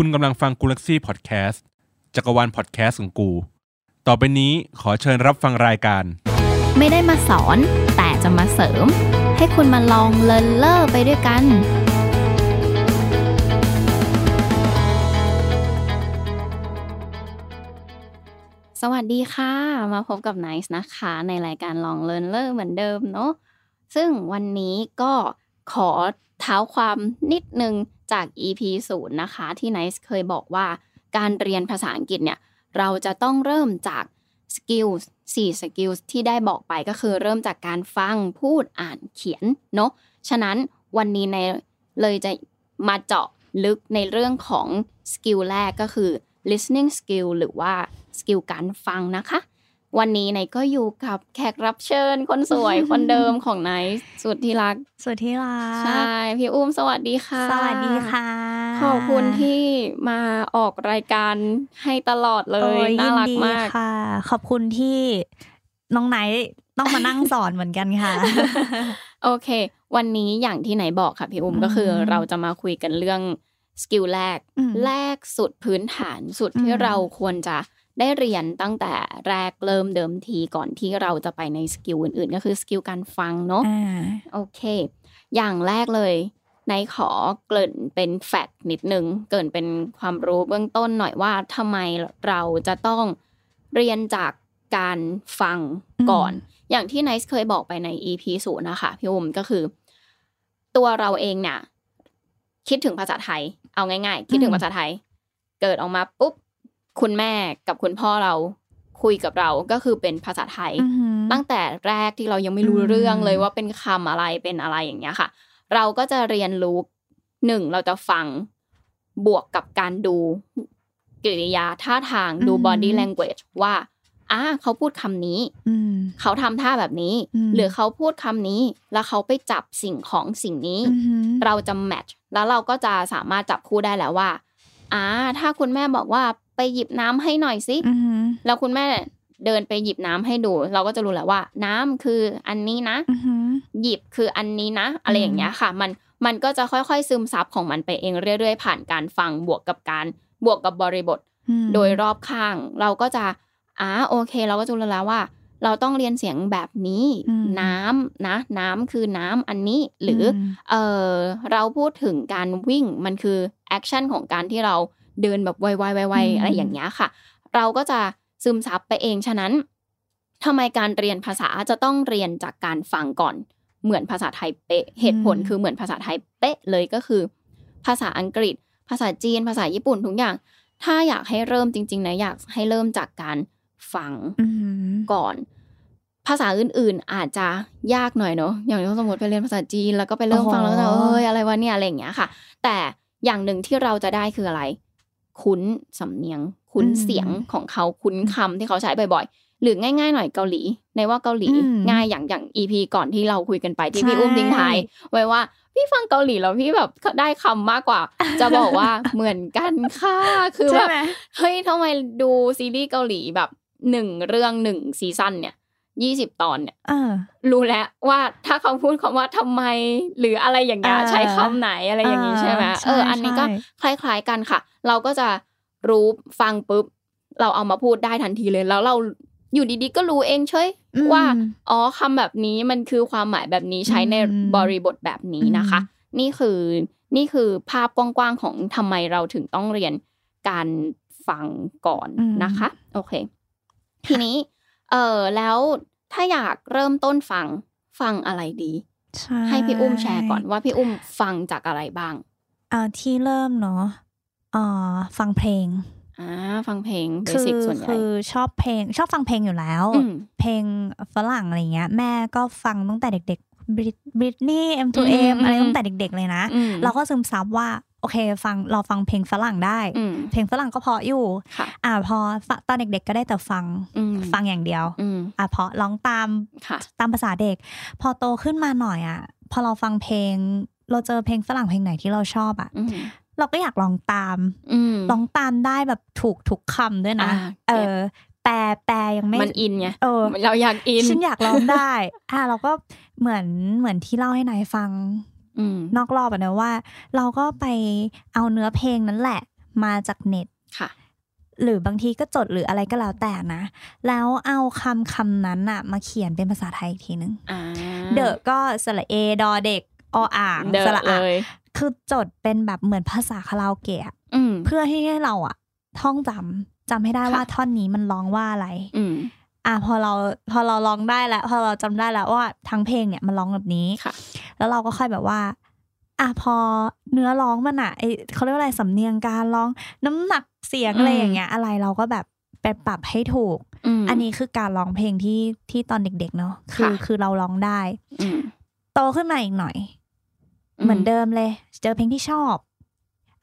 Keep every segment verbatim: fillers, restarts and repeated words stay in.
คุณกำลังฟัง Galaxy Podcast จักรวาล Podcast ของกูต่อไปนี้ขอเชิญรับฟังรายการไม่ได้มาสอนแต่จะมาเสริมให้คุณมาลองเลิร์นเล่อไปด้วยกันสวัสดีค่ะมาพบกับ Nice นะคะในรายการลองเลิร์นเล่อเหมือนเดิมเนาะซึ่งวันนี้ก็ขอเท้าความนิดนึงจาก อี พี ศูนย์นะคะที่ Nice เคยบอกว่าการเรียนภาษาอังกฤษเนี่ยเราจะต้องเริ่มจาก skills สี่ skills ที่ได้บอกไปก็คือเริ่มจากการฟังพูดอ่านเขียนเนาะฉะนั้นวันนี้ในเลยจะมาเจาะลึกในเรื่องของ skill แรกก็คือ listening skill หรือว่า skill การฟังนะคะวันนี้ไนก็อยู่กับแขกรับเชิญคนสวย คนเดิมของไนสุดที่รักสุดที่รักใช่พี่อุ้มสวัสดีค่ะสวัสดีค่ะขอบคุณที่มาออกรายการให้ตลอดเลยน่ารักมากค่ะขอบคุณที่น้องไนต้องมานั่งสอนเหมือนกันค่ะ โอเควันนี้อย่างที่ไนบอกค่ะพี่อุ้มก็คือเราจะมาคุยกันเรื่องสกิลแรกแรกสุดพื้นฐานสุดที่เราควรจะได้เรียนตั้งแต่แรกเริ่มเดิมทีก่อนที่เราจะไปในสกิลอื่นๆก็คือสกิลการฟังเนาะโอเคอย่างแรกเลยในขอเกริ่นเป็นแฟกต์นิดนึงเกริ่นเป็นความรู้เบื้องต้นหน่อยว่าทำไมเราจะต้องเรียนจากการฟังก่อนอย่างที่ไนซ์เคยบอกไปใน อี พี ศูนย์นะคะพี่อุ้มก็คือตัวเราเองเนี่ยคิดถึงภาษาไทยเอาง่ายๆคิดถึงภาษาไทยเกิดออกมาปุ๊บคุณแม่กับคุณพ่อเราคุยกับเราก็คือเป็นภาษาไทย mm-hmm. ตั้งแต่แรกที่เรายังไม่รู้ mm-hmm. เรื่องเลยว่าเป็นคำอะไรเป็นอะไรอย่างเงี้ยค่ะเราก็จะเรียนรู้หนึ่งเราจะฟังบวกกับการดูกิริยาท่าทาง mm-hmm. ดู body language ว่าอ่ะเขาพูดคำนี้ mm-hmm. เขาทำท่าแบบนี้ mm-hmm. หรือเขาพูดคำนี้แล้วเขาไปจับสิ่งของสิ่งนี้ mm-hmm. เราจะ match แล้วเราก็จะสามารถจับคู่ได้แล้วว่าอ่ะถ้าคุณแม่บอกว่าไปหยิบน้ำให้หน่อยสิ mm-hmm. แล้วคุณแม่เดินไปหยิบน้ำให้ดูเราก็จะรู้แหละว่าน้ำคืออันนี้นะ mm-hmm. หยิบคืออันนี้นะ mm-hmm. อะไรอย่างเงี้ยค่ะมันมันก็จะค่อยๆซึมซับของมันไปเองเรื่อยๆผ่านการฟังบวกกับการบวกกับบริบท mm-hmm. โดยรอบข้างเราก็จะอ๋อโอเคเราก็จะรู้แล้วว่าเราต้องเรียนเสียงแบบนี้ mm-hmm. น้ำนะน้ำคือน้ำอันนี้หรือ mm-hmm. เออเราพูดถึงการวิ่งมันคือแอคชั่นของการที่เราเดินแบบไวๆๆๆอะไรอย่างเงี้ยค่ะเราก็จะซึมซับไปเองฉะนั้นทำไมการเรียนภาษาจะต้องเรียนจากการฟังก่อนเหมือนภาษาไทยเป๊ะเหตุผลคือเหมือนภาษาไทยเป๊ะเลยก็คือภาษาอังกฤษภาษาจีนภาษาญี่ปุ่นทุกอย่างถ้าอยากให้เริ่มจริงๆนะอยากให้เริ่มจากการฟังก่อนภาษาอื่นๆอาจจะยากหน่อยเนาะอย่างสมมติไปเรียนภาษาจีนแล้วก็ไปเริ่มฟังแล้วเอ้ยอะไรวะเนี่ยอะไรอย่างเงี้ยค่ะแต่อย่างนึงที่เราจะได้คืออะไรคุ้นสำเนียงคุ้นเสียงของเขาคุ้นคำที่เขาใช้บ่อยๆหรือง่ายๆหน่อยเกาหลีในว่าเกาหลีง่ายอย่างอย่าง อี พี ก่อนที่เราคุยกันไปที่พี่อุ้มทิ้งท้ายไว้ว่าพี่ฟังเกาหลีแล้วพี่แบบได้คำมากกว่า จะบอกว่าเหมือนกันค่ะคือแบบเฮ้ยทำไมดูซีรีส์เกาหลีแบบหนึ่งเรื่องหนึ่งซีซั่นเนี่ยยี่สิบตอนเนี่ยรู้แล้วว่าถ้าเขาพูดคำว่าทำไมหรืออะไรอย่างเงี้ยใช้คำไหนอะไรอย่างงี้ใช่ไหมเอออันนี้ก็คล้ายๆกันค่ะเราก็จะรู้ฟังปุ๊บเราเอามาพูดได้ทันทีเลยแล้วเราอยู่ดีๆก็รู้เองเฉยว่าอ๋อคำแบบนี้มันคือความหมายแบบนี้ใช้ในบริบทแบบนี้นะคะนี่คือนี่คือภาพกว้างๆของทำไมเราถึงต้องเรียนการฟังก่อนนะคะโอเคทีนี้เออแล้วถ้าอยากเริ่มต้นฟังฟังอะไรดีใช่ให้พี่อุ้มแชร์ก่อนว่าพี่อุ้มฟังจากอะไรบ้างอ่าที่เริ่มเนาะอ่าฟังเพลงอ่าฟังเพลงเบสิกส่วนใหญ่คือชอบเพลงชอบฟังเพลงอยู่แล้วเพลงฝรั่งอะไรเงี้ยแม่ก็ฟังตั้งแต่เด็กๆ Britney เอ็ม ทู เอ็ม อะไรตั้งแต่เด็กๆเลยนะเราก็ซึมซับว่าโอเคฟังเราฟังเพลงฝรั่งได้เพลงฝรั่งก็เพราะอยู่อ่าพอตอนเด็กๆก็ได้แต่ฟังฟังอย่างเดียวอ่าเพราะร้องตามตามภาษาเด็กพอโตขึ้นมาหน่อยอ่ะพอเราฟังเพลงเราเจอเพลงฝรั่งเพลงไหนที่เราชอบอ่ะเราก็อยากร้องตามร้องตามได้แบบถูกทุกคำด้วยนะเออแต่แต่ยังไม่มันอินไงเออเราอยากอินฉันอยากร้องได้อ่าเราก็เหมือนเหมือนที่เล่าให้นายฟังนอกรอบอ่ะนะว่าเราก็ไปเอาเนื้อเพลงนั้นแหละ มาจากเน็ตค่ะหรือบางทีก็จดหรืออะไรก็แล้วแต่นะแล้วเอาคำคำนั้นอะมาเขียนเป็นภาษาไทยอีกทีนึงเดอะก็สระเอดอเด็กออ่างสระอะคือจดเป็นแบบเหมือนภาษาคาราโอเกะเพื่อให้เราอะท่องจำจำให้ได้ว่าท่อนนี้มันร้องว่าอะไรอ่ะพอเราพอเราร้องได้แล้วพอเราจำได้แล้วว่าทั้งเพลงเนี่ยมันร้องแบบนี้แล้วเราก็ค่อยแบบว่าอ่ะพอเนื้อร้องมันอ่ะไอเขาเรียกว่าอะไรสำเนียงการร้องน้ำหนักเสียงอะไรอย่างเงี้ยอะไรเราก็แบบไปปรับให้ถูกอันนี้คือการร้องเพลงที่ที่ตอนเด็กๆเนาะคือคือเราร้องได้โตขึ้นมาอีกหน่อยเหมือนเดิมเลยเจอเพลงที่ชอบ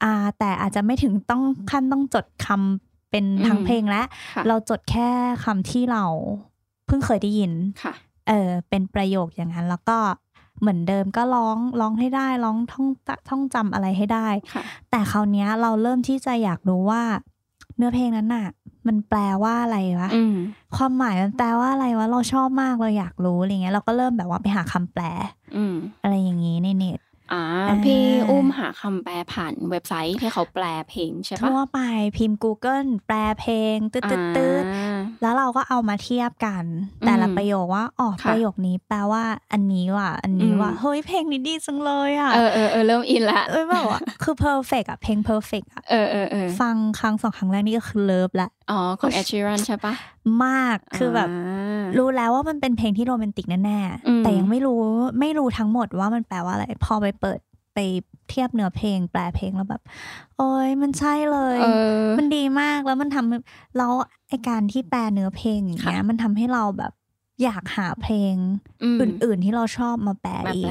อ่าแต่อาจจะไม่ถึงต้องขั้นต้องจดคำเป็นทั้งเพลงแล้วเราจดแค่คำที่เราเพิ่งเคยได้ยินเออเป็นประโยคอย่างนั้นแล้วก็เหมือนเดิมก็ร้องร้องให้ได้ร้องท่องท่องจำอะไรให้ได้แต่คราวนี้เราเริ่มที่จะอยากรู้ว่าเนื้อเพลงนั้นน่ะมันแปลว่าอะไรวะความหมายมันแปลว่าอะไรวะเราชอบมากเราอยากรู้อะไรเงี้ยเราก็เริ่มแบบว่าไปหาคำแปลอะไรอย่างงี้ในเน็ตอ่าพี่อุ้มหาคำแปลผ่านเว็บไซต์ที่เขาแปลเพลงใช่ปะทั่วไปพิมพ์ Google แปลเพลงตึ๊ดตึ๊ดแล้วเราก็เอามาเทียบกันแต่ละประโยคว่าอ๋อประโยคนี้แปลว่าอันนี้ว่ะอันนี้ว่ะเฮ้ยเพลงนี้ดีจังเลยอ่ะเออเออเออเริ่มอินละเอ้ยบอกว่าคือ perfect อ่ะเพลง perfect อ่ะเออเออเออฟังครั้งสองครั้งแรกนี่ก็คือเลิฟละอ๋อของแอชชีรันใช่ปะมากคือแบบรู้แล้วว่ามันเป็นเพลงที่โรแมนติกแน่ๆแต่ยังไม่รู้ไม่รู้ทั้งหมดว่ามันแปลว่าอะไรพอไปเปิดไปเทียบเนื้อเพลงแปลเพลงแล้วแบบโอ้ยมันใช่เลยมันดีมากแล้วมันทำแล้วไอ้การที่แปลเนื้อเพลงอย่างเงี้ยมันทำให้เราแบบอยากหาเพลงอื่นๆที่เราชอบมาแปลอีก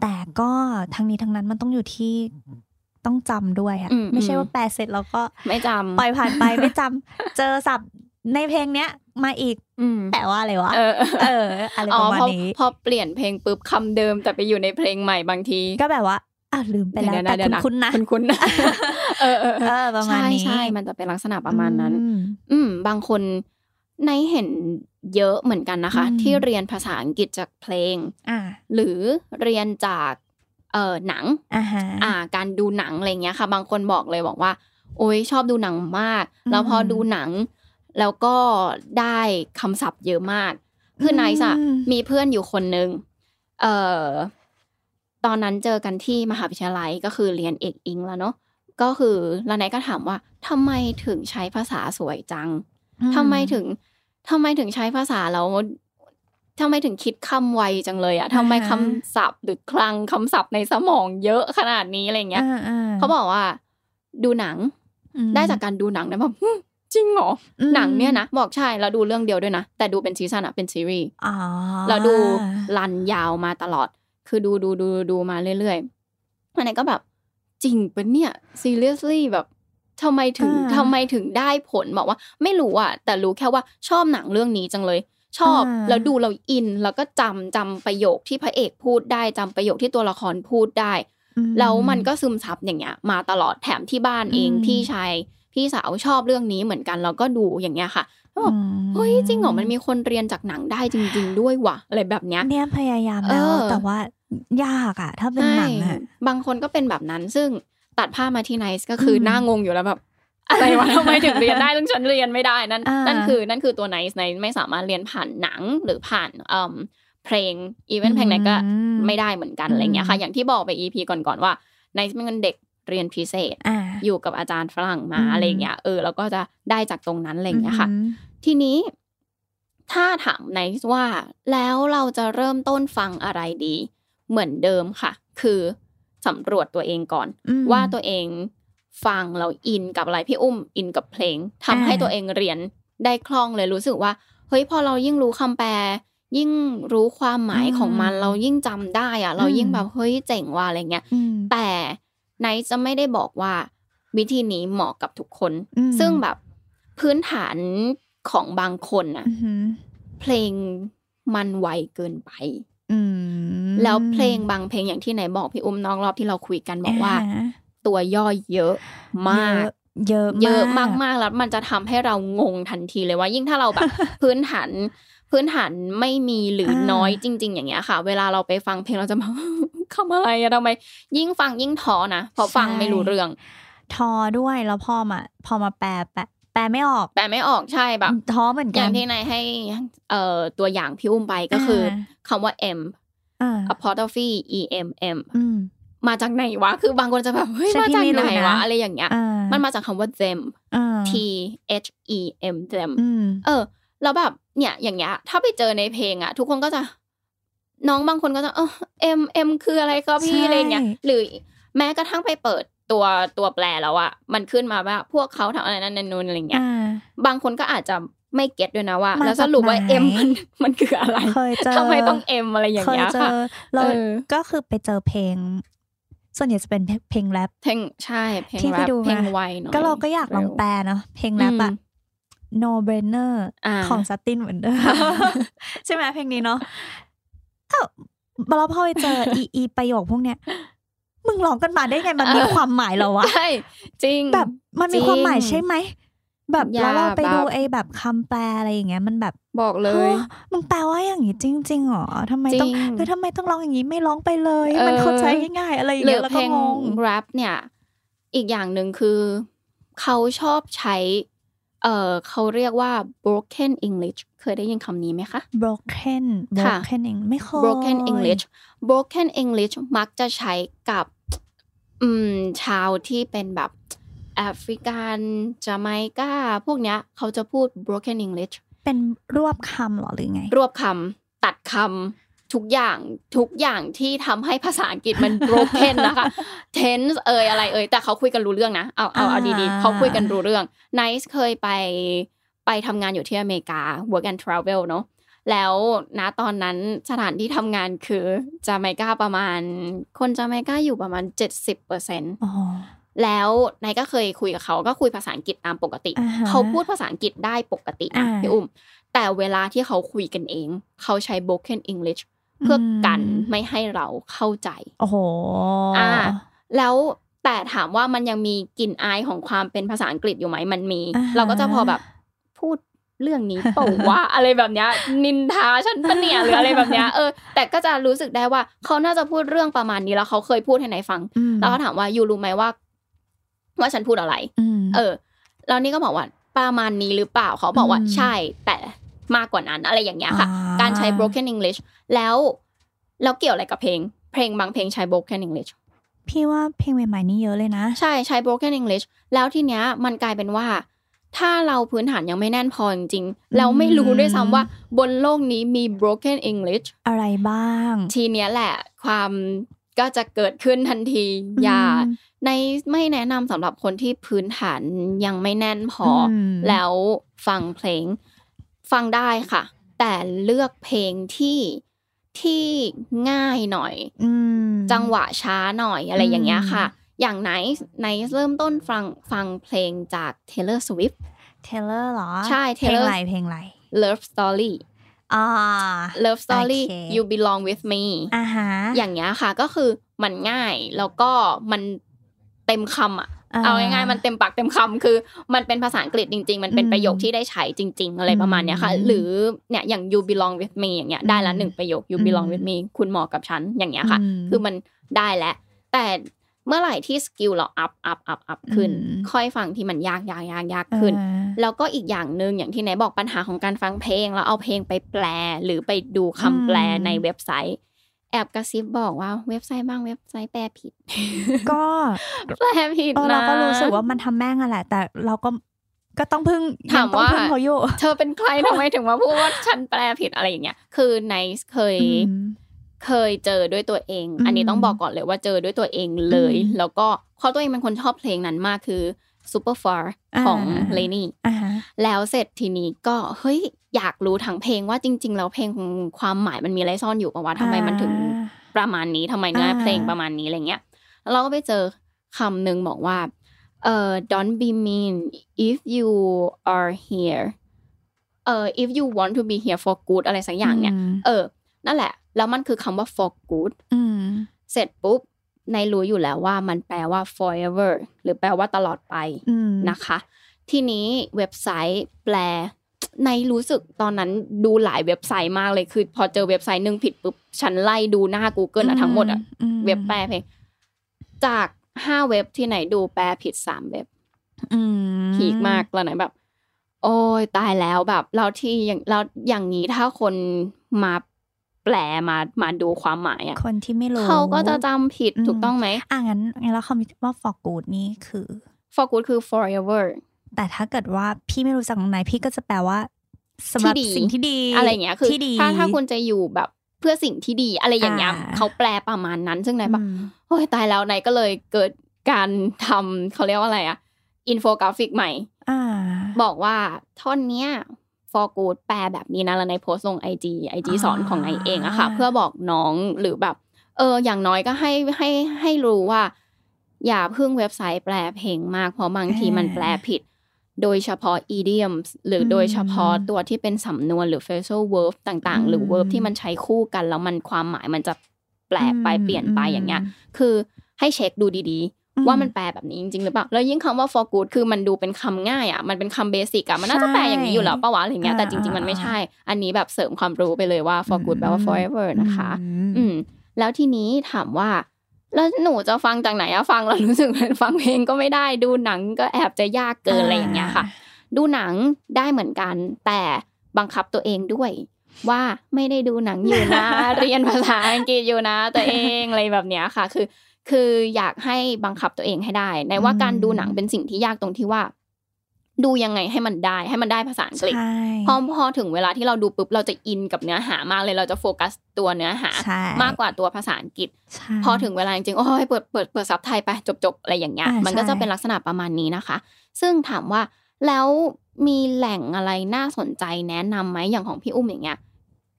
แต่ก็ทั้งนี้ทั้งนั้นมันต้องอยู่ที่ต้องจำด้วยค่ะไม่ใช่ว่าแปลเสร็จแล้วก็ไม่จำปล่อยผ่านไปไม่จำเจอศัพท์ในเพลงเนี้ยมาอีกแต่ว่าอะไรวะเออเอออะไรประมาณนี้พอเปลี่ยนเพลงปุ๊บคำเดิมแต่ไปอยู่ในเพลงใหม่บางทีก็แบบว่าอ้าวลืมไปแล้วแต่คุ้นๆนะคุ้นๆนะเออเออประมาณนี้ใช่ๆมันจะเป็นลักษณะประมาณนั้นอืมบางคนในเห็นเยอะเหมือนกันนะคะที่เรียนภาษาอังกฤษจากเพลงหรือเรียนจากเอ่อหนังอ่าการดูหนังอะไรเงี้ยค่ะบางคนบอกเลยบอกว่าโอ๊ยชอบดูหนังมากแล้วพอดูหนังแล้วก็ได้คำศัพท์เยอะมากคือ Nice อ่ะมีเพื่อนอยู่คนนึงเอ่อตอนนั้นเจอกันที่มหาวิทยาลัยก็คือเรียนเอกอิงแล้วเนาะก็คือแล้วนายก็ถามว่าทำไมถึงใช้ภาษาสวยจังทำไมถึงทำไมถึงใช้ภาษาแล้วทำไมถึงคิดคำไวจังเลยอะทำไมคำศัพท์หรือคลังคำศัพท์ในสมองเยอะขนาดนี้อะไรเงี้ยเขาบอกว่าดูหนังได้จากการดูหนังนะแบบจริงเหรอหนังเนี่ยนะบอกใช่เราดูเรื่องเดียวด้วยนะแต่ดูเป็นซีซั่นอะเป็นซีรีส์เราดูรันยาวมาตลอดคือดูดูดูดูมาเรื่อยๆอันนั้นก็แบบจริงปะเนี่ย seriously แบบทำไมถึงทำไมถึงได้ผลบอกว่าไม่รู้อะแต่รู้แค่ว่าชอบหนังเรื่องนี้จังเลยชอบแล้วดูเราอินแล้วก็จำจำประโยคที่พระเอกพูดได้จำประโยคที่ตัวละครพูดได้แล้วมันก็ซึมซับอย่างเงี้ยมาตลอดแถมที่บ้านเองพี่ชายพี่สาวชอบเรื่องนี้เหมือนกันเราก็ดูอย่างเงี้ยค่ะแบบเฮ้ยจริงเหรอมันมีคนเรียนจากหนังได้จริงๆด้วยว่ะอะไรแบบเนี้ยเนี่ยพยายามแล้วแต่ว่ายากอะถ้าเป็นหนังอะบางคนก็เป็นแบบนั้นซึ่งตัดผ้ามาที่ Nice ก็คือหน้างงอยู่แล้วแบบอะไรวะทำไมถึงเรียนได้ตั้งฉันเรียนไม่ได้นั่นนั่นคือนั่นคือตัว Nice ในไม่สามารถเรียนผ่านหนังหรือผ่านเพลงอีเวนต์เพลงไหนก็ไม่ได้เหมือนกันอะไรเงี้ยค่ะอย่างที่บอกไป อี พี ก่อนๆว่า Nice เป็นเด็กเรียนพิเศษอยู่กับอาจารย์ฝรั่งมาอะไรเงี้ยเออแล้วก็จะได้จากตรงนั้นอะไรเงี้ยค่ะทีนี้ถ้าถาม Nice ว่าแล้วเราจะเริ่มต้นฟังอะไรดีเหมือนเดิมค่ะคือสำรวจตัวเองก่อนว่าตัวเองฟังเราอินกับอะไรพี่อุ้มอินกับเพลงทำให้ตัวเองเรียนได้คล่องเลยรู้สึกว่าเฮ้ยพอเรายิ่งรู้คำแปลยิ่งรู้ความหมายของมันเรายิ่งจำได้อะเรายิ่งแบบเฮ้ยเจ๋งว่าอะไรเงี้ยแต่ไหนจะไม่ได้บอกว่าวิธีนี้เหมาะกับทุกคนซึ่งแบบพื้นฐานของบางคนอะเพลงมันไวเกินไปแล้วเพลงบางเพลงอย่างที่ไหนบอกพี่อุ้มน้องรอบที่เราคุยกันบอกว่าตัวย่อเยอะมากเยอะเยอะมากมากแล้วมันจะทำให้เรางงทันทีเลยว่ายิ่งถ้าเราแบบ พื้นฐานพื้นฐานไม่มีหรือน้อยจริงๆอย่างเงี้ยค่ะเวลาเราไปฟังเพลงเราจะมา คำอะไรอะทำไมยิ่งฟังยิ่งท้อนะพอฟังไม่รู้เรื่อง ทอด้วยแล้วพอมาพอมาแปลแปลไม่ออกแปลไม่ออกใช่แบบท้อเหมือนกันอย่างที่นายให้เอ่อตัวอย่างพี่อุ้มไปก็คือคำว่า M apostrophe E M M มาจากไหนวะคือบางคนจะแบบเฮ้ยมาจากไหนวะอะไรอย่างเงี้ยมันมาจากคำว่า them T H E M them เออแล้วแบบเนี่ยอย่างเงี้ยถ้าไปเจอในเพลงอ่ะทุกคนก็จะน้องบางคนก็จะเออ M M คืออะไรก็พี่อะไรเงี้ยหรือแม้กระทั่งไปเปิดตัวตัวแปลแล้วอ่ะมันขึ้นมาว่าพวกเขาทำอะไรนั่นนู่นอะไรเงี้ยบางคนก็อาจจะไม่เก็ตด้วยนะว่าแล้วสรุปว่า M มันมันคืออะไรทำไมต้อง M อะไรอย่างเงี้ยค่ะเออก็คือไปเจอเพลงส่วนใหญ่จะเป็นเพลงแรปเพลงใช่เพลงแรปเพลงไวหน่อยก็เราก็อยากลองแปลเนาะเพลงแรปอ่ะ No-brainer ของ Satine เหมือนเดิมใช่ไหมเพลงนี้เนาะก็เราพอไปเจออีอีประโยคพวกเนี้ยมึงร้องกันมาได้ไงมันมีความหมายเหรอวะใช่จริงแบบมันมีความหมายใช่ไหมแบบแล้วเราไปดูไอ้แบบคำแปลอะไรอย่างเงี้ยมันแบบบอกเลยมึงแปลว่าอย่างงี้จริงๆหรอทำไมต้องแล้วทำไมต้องร้องอย่างงี้ไม่ร้องไปเลยมันเข้าใจง่ายๆอะไรอย่างเงี้ยแล้วก็งงแรปเนี่ยอีกอย่างนึงคือเขาชอบใช้เอ่อเขาเรียกว่า broken English เคยได้ยินคำนี้ไหมคะ broken broken English ไม่เคย broken English broken English มักจะใช้กับอืมชาวที่เป็นแบบแอฟริกันจาไมกาพวกเนี้ยเขาจะพูด broken English เป็นรวบคำหรอหรือไงรวบคำตัดคำทุกอย่างทุกอย่างที่ทำให้ภาษาอังกฤษมัน broken นะคะ tense เอ่ยอะไรเอ่ยแต่เขาคุยกันรู้เรื่องนะเอาเอาเอาดีๆเขาคุยกันรู้เรื่อง Nice เคยไปไปทำงานอยู่ที่อเมริกา work and travel เนาะแล้วนะตอนนั้นสถานที่ทำงานคือจาไมกาประมาณคนจาไมกาอยู่ประมาณ เจ็ดสิบเปอร์เซ็นต์ อ๋อแล้วนายก็เคยคุยกับเขาก็คุยภาษาอังกฤษตามปกติ uh-huh. เขาพูดภาษาอังกฤษได้ปกตินะ uh-huh. พี่อุ้มแต่เวลาที่เขาคุยกันเองเขาใช้ broken English เพื่อกันไม่ให้เราเข้าใจโอ้โหอ่าแล้วแต่ถามว่ามันยังมีกลิ่นอายของความเป็นภาษาอังกฤษอยู่ไหมมันมี uh-huh. เราก็จะพอแบบพูดเรื่องนี้เปล่าวะอะไรแบบเนี้ยนินทาฉันปะเนี่ยหรืออะไรแบบเนี้ยเออแต่ก็จะรู้สึกได้ว่าเขาน่าจะพูดเรื่องประมาณนี้แล้วเขาเคยพูดให้นายฟังแล้วก็ถามว่ายูรู้ไหมว่าว่าฉันพูดอะไรเออแล้วนี่ก็บอกว่าประมาณนี้หรือเปล่าเขาบอกว่าใช่แต่มากกว่านั้นอะไรอย่างเงี้ยค่ะการใช้ broken English แล้วแล้วเกี่ยวอะไรกับเพลงเพลงบางเพลงใช้ broken English พี่ว่าเพลงใหม่ๆนี่เยอะเลยนะใช่ใช้ broken English แล้วทีเนี้ยมันกลายเป็นว่าถ้าเราพื้นฐานยังไม่แน่นพอจริงๆเราไม่รู้ด้วยซ้ำว่าบนโลกนี้มี broken English อะไรบ้างทีเนี้ยแหละความก็จะเกิดขึ้นทันทีอย่าในไม่แนะนำสำหรับคนที่พื้นฐานยังไม่แน่นพอแล้วฟังเพลงฟังได้ค่ะแต่เลือกเพลงที่ที่ง่ายหน่อยจังหวะช้าหน่อยอะไรอย่างเงี้ยค่ะอย่าง Nice Nice เริ่มต้นฟังฟังเพลงจาก Taylor Swift Taylor เหรอใช่ Taylor เพลงอะไรเพลงอะไร Love Storyอ่า Love Story You belong with me อ่าฮะอย่างเงี้ยค่ะก็คือมันง่ายแล้วก็มันเต็มคำอ่ะเอาง่ายๆมันเต็มปากเต็มคำคือมันเป็นภาษาอังกฤษจริงๆมันเป็นประโยคที่ได้ใช้จริงๆอะไรประมาณเนี้ยค่ะหรือเนี่ยอย่าง You belong with me อย่างเงี้ยได้ละหนึ่งประโยค You belong with me คุณเหมาะกับฉันอย่างเงี้ยค่ะคือมันได้แล้วแต่เมื่อไหร่ที่สกิลเราอัพอัพอัพอัพขึ้นค่อยฟังที่มันยากยากยากยากขึ้นแล้วก็อีกอย่างนึงอย่างที่ไหนบอกปัญหาของการฟังเพลงแล้วเอาเพลงไปแปลหรือไปดูคำแปลในเว็บไซต์แอบกระซิบบอกว่าเว็บไซต์บ้างเว็บไซต์แปลผิดก็แปลผิดนะเราก็รู้สึกว่ามันทำแม่งอะแหละแต่เราก็ก็ต้องพึ่งถามว่าเธอเป็นใครทำไมถึงมาพูดว่าฉันแปลผิดอะไรอย่างเงี้ยคือไนซ์เคยเคยเจอด้วยตัวเองอันนี้ต้องบอกก่อนเลยว่าเจอด้วยตัวเองเลยแล้วก็เพราะตัวเองเป็นคนชอบเพลงนั้นมากคือ Super Far ของ Lenny แล้วเสร็จทีนี้ก็เฮ้ยอยากรู้ทั้งเพลงว่าจริงๆแล้วเพลงความหมายมันมีอะไรซ่อนอยู่ป่าวว่าทำไมมันถึงประมาณนี้ทำไมเนื้อเพลงประมาณนี้อะไรเงี้ยแล้วเราก็ไปเจอคำหนึ่งบอกว่าเอ่อ don't be mean if you are here เอ่อ if you want to be here for good อะไรสักอย่างเนี่ยเออนั่นแหละแล้วมันคือคำว่า for good เสร็จปุ๊บในรู้อยู่แล้วว่ามันแปลว่า forever หรือแปลว่าตลอดไปนะคะทีนี้เว็บไซต์แปลในรู้สึกตอนนั้นดูหลายเว็บไซต์มากเลยคือพอเจอเว็บไซต์นึงผิดปุ๊บฉันไล่ดูหน้า Google อ่ะทั้งหมดอ่ะเว็บแปลเพลงจาก ห้าเว็บที่ไหนดูแปลผิดสามเว็บอืมพีคมากแล้วไหนแบบโอ้ยตายแล้วแบบแล้วที่อย่างแล้วอย่างนี้ถ้าคนมาแปลมามาดูความหมายอ่ะคนที่ไม่รู้เขาก็จะจำผิดถูกต้องไหมอ่ะงั้นแล้วคำว่า for good นี่คือ for good คือ forever แต่ถ้าเกิดว่าพี่ไม่รู้จักตรงไหนพี่ก็จะแปลว่าสำหรับสิ่งที่ดีอะไรอย่างเงี้ยคือถ้าถ้าคุณจะอยู่แบบเพื่อสิ่งที่ดีอะไรอย่างเงี้ยเขาแปลประมาณนั้นซึ่งไหนแบบโอ้ยตายแล้วไหนก็เลยเกิดการทำเขาเรียกว่าอะไรอ่ะอินโฟกราฟิกใหม่บอกว่าท่อนเนี้ย for good แปลแบบนี้นะแล้วในโพสต์ลง ไอ จี ไอ จี สอนของไอเองอะค่ะเพื่อบอกน้องหรือแบบเอออย่างน้อยก็ให้ให้ให้รู้ว่าอย่าพึ่งเว็บไซต์แปลเพลงมากเพราะบางทีมันแปลผิดโดยเฉพาะ idioms หรือโดยเฉพาะตัวที่เป็นสำนวนหรือ phrasal verb ต่างๆหรือ verb ที่มันใช้คู่กันแล้วมันความหมายมันจะแปลไปเปลี่ยนไปอย่างเงี้ยคือให้เช็คดูดีๆว่ามันแปลแบบนี้จริงๆหรือเปล่าแล้วยิ่งคำว่า for good คือมันดูเป็นคำง่ายอ่ะมันเป็นคำเบสิกอ่ะมันน่าจะแปลอย่างนี้อยู่แล้วป่ะวะอะไรอย่างเงี้ยแต่จริงๆมันไม่ใช่อันนี้แบบเสริมความรู้ไปเลยว่า for good แปลว่า forever นะคะอืมแล้วทีนี้ถามว่าแล้วหนูจะฟังจากไหนอะฟังเรารู้สึกเหมือนฟังเพลงก็ไม่ได้ดูหนังก็แอบจะยากเกินอะไรอย่างเงี้ยค่ะดูหนังได้เหมือนกันแต่บังคับตัวเองด้วยว่าไม่ได้ดูหนังอยู่นะเรียนภาษาอังกฤษอยู่นะตัวเองอะไรแบบเนี้ยค่ะคือคืออยากให้บังคับตัวเองให้ได้ในว่าการดูหนังเป็นสิ่งที่ยากตรงที่ว่าดูยังไงให้มันได้ให้มันได้ภาษาอังกฤษพอพอถึงเวลาที่เราดูปุ๊บเราจะอินกับเนื้อหามากเลยเราจะโฟกัสตัวเนื้อหามากกว่าตัวภาษาอังกฤษพอถึงเวลาจริงๆโอ้ยเปิดเปิดเปิดซับไทยไปจบๆอะไรอย่างเงี้ยมันก็จะเป็นลักษณะประมาณนี้นะคะซึ่งถามว่าแล้วมีแหล่งอะไรน่าสนใจแนะนำไหมอย่างของพี่อุ้มอย่างเงี้ย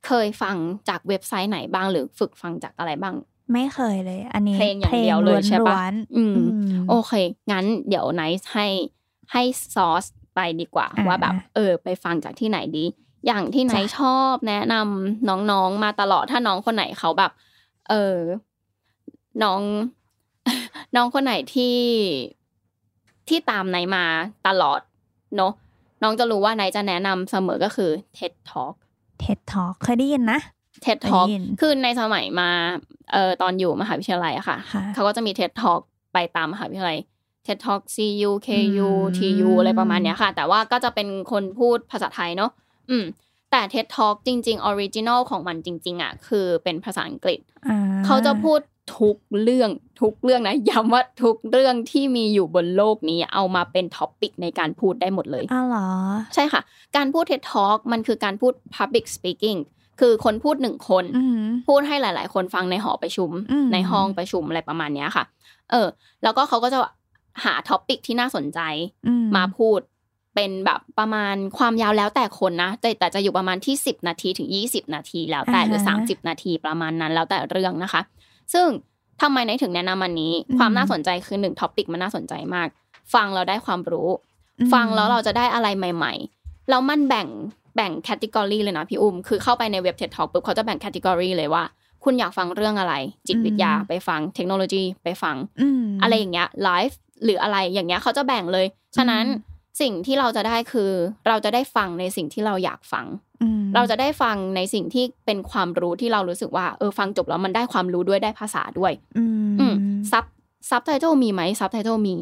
เคยฟังจากเว็บไซต์ไหนบ้างหรือฝึกฟังจากอะไรบ้างไม่เคยเลยอันนี้เพลงอย่างเดียวเลยใช่ปะอืมโอเคงั้นเดี๋ยว Nice ให้ให้ซอสไปดีกว่าว่าแบบเออไปฟังจากที่ไหนดีอย่างที่ Nice ชอบแนะนำน้องๆมาตลอดถ้าน้องคนไหนเขาแบบเออน้องน้องคนไหนที่ที่ตามNiceมาตลอดเนาะน้องจะรู้ว่าNiceจะแนะนำเสมอก็คือ TED Talk TED Talk เคยได้ยินนะTED Talk คือในสมัยมาเอ่อตอนอยู่มหาวิทยาลัยอะค่ะเขาก็จะมี TED Talk ไปตามมหาวิทยาลัย TED Talk ซี ยู เค ยู ที ยู อะไรประมาณเนี้ยค่ะแต่ว่าก็จะเป็นคนพูดภาษาไทยเนาะอืมแต่ TED Talk จริงๆ Original ของมันจริงๆอะคือเป็นภาษาอังกฤษเขาจะพูดทุกเรื่องทุกเรื่องนะย้ำว่าทุกเรื่องที่มีอยู่บนโลกนี้เอามาเป็นท็อปิกในการพูดได้หมดเลยอ๋อเหรอใช่ค่ะการพูด TED Talk มันคือการพูด Public Speakingคือคนพูดหนึ่งคนพูดให้หลายๆคนฟังในหอประชุมในห้องประชุมอะไรประมาณนี้ค่ะเออแล้วก็เขาก็จะหาท็อปิกที่น่าสนใจมาพูดเป็นแบบประมาณความยาวแล้วแต่คนนะแต่แต่จะอยู่ประมาณที่สิบนาทีถึงยี่สิบนาทีแล้วแต่หรือสามสิบนาทีประมาณนั้นแล้วแต่เรื่องนะคะซึ่งทำไมไหนถึงแนะนำอันนี้ความน่าสนใจคือหนึ่งท็อปิกมันน่าสนใจมากฟังเราได้ความรู้ฟังแล้วเราจะได้อะไรใหม่ๆแล้วมันแบ่งแบ่งแคตติกอรีเลยนะพี่อุ้มคือเข้าไปในเว็บ TED Talk ปุ๊บเขาจะแบ่งแคตติกอรีเลยว่าคุณอยากฟังเรื่องอะไรจิตวิทยาไปฟังเทคโนโลยีไปฟังอะไรอย่างเงี้ยไลฟ์หรืออะไรอย่างเงี้ยเขาจะแบ่งเลยฉะนั้นสิ่งที่เราจะได้คือเราจะได้ฟังในสิ่งที่เราอยากฟังเราจะได้ฟังในสิ่งที่เป็นความรู้ที่เรารู้สึกว่าเออฟังจบแล้วมันได้ความรู้ด้วยได้ภาษาด้วยอืมซับซับไตเติลมีไหมซับไตเติลมี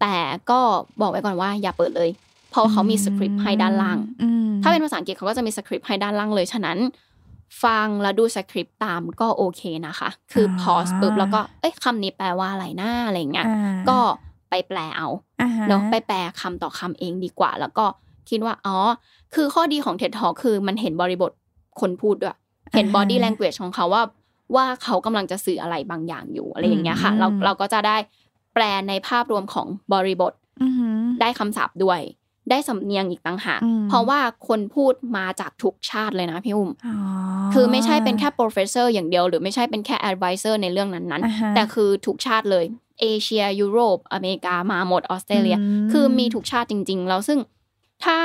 แต่ก็บอกไว้ก่อนว่าอย่าเปิดเลยเพราะเขามีสคริปต์ให้ด้านล่างถ้าเป็นภาษาอังกฤษเขาก็จะมีสคริปต์ให้ด้านล่างเลยฉะนั้นฟังแล้วดูสคริปต์ตามก็โอเคนะคะคือพอสปุ๊บแล้วก็เอ้ยคำนี้แปลว่าอะไรนะอะไรเงี้ยก็ไปแปลเอาเนาะไปแปลคำต่อคำเองดีกว่าแล้วก็คิดว่าอ๋อคือข้อดีของ TED Talk คือมันเห็นบริบทคนพูดด้วยเห็น body language ของเขาว่าว่าเขากำลังจะสื่ออะไรบางอย่างอยู่อะไรอย่างเงี้ยค่ะเราเราก็จะได้แปลในภาพรวมของบริบทได้คำศัพท์ด้วยได้สำเนียงอีกต่างหากเพราะว่าคนพูดมาจากทุกชาติเลยนะพี่อุ้มคือไม่ใช่เป็นแค่ professor อย่างเดียวหรือไม่ใช่เป็นแค่ advisor ในเรื่องนั้นๆแต่คือทุกชาติเลยเอเชียยุโรปอเมริกามาหมดออสเตรเลียคือมีทุกชาติจริงๆแล้วซึ่งถ้า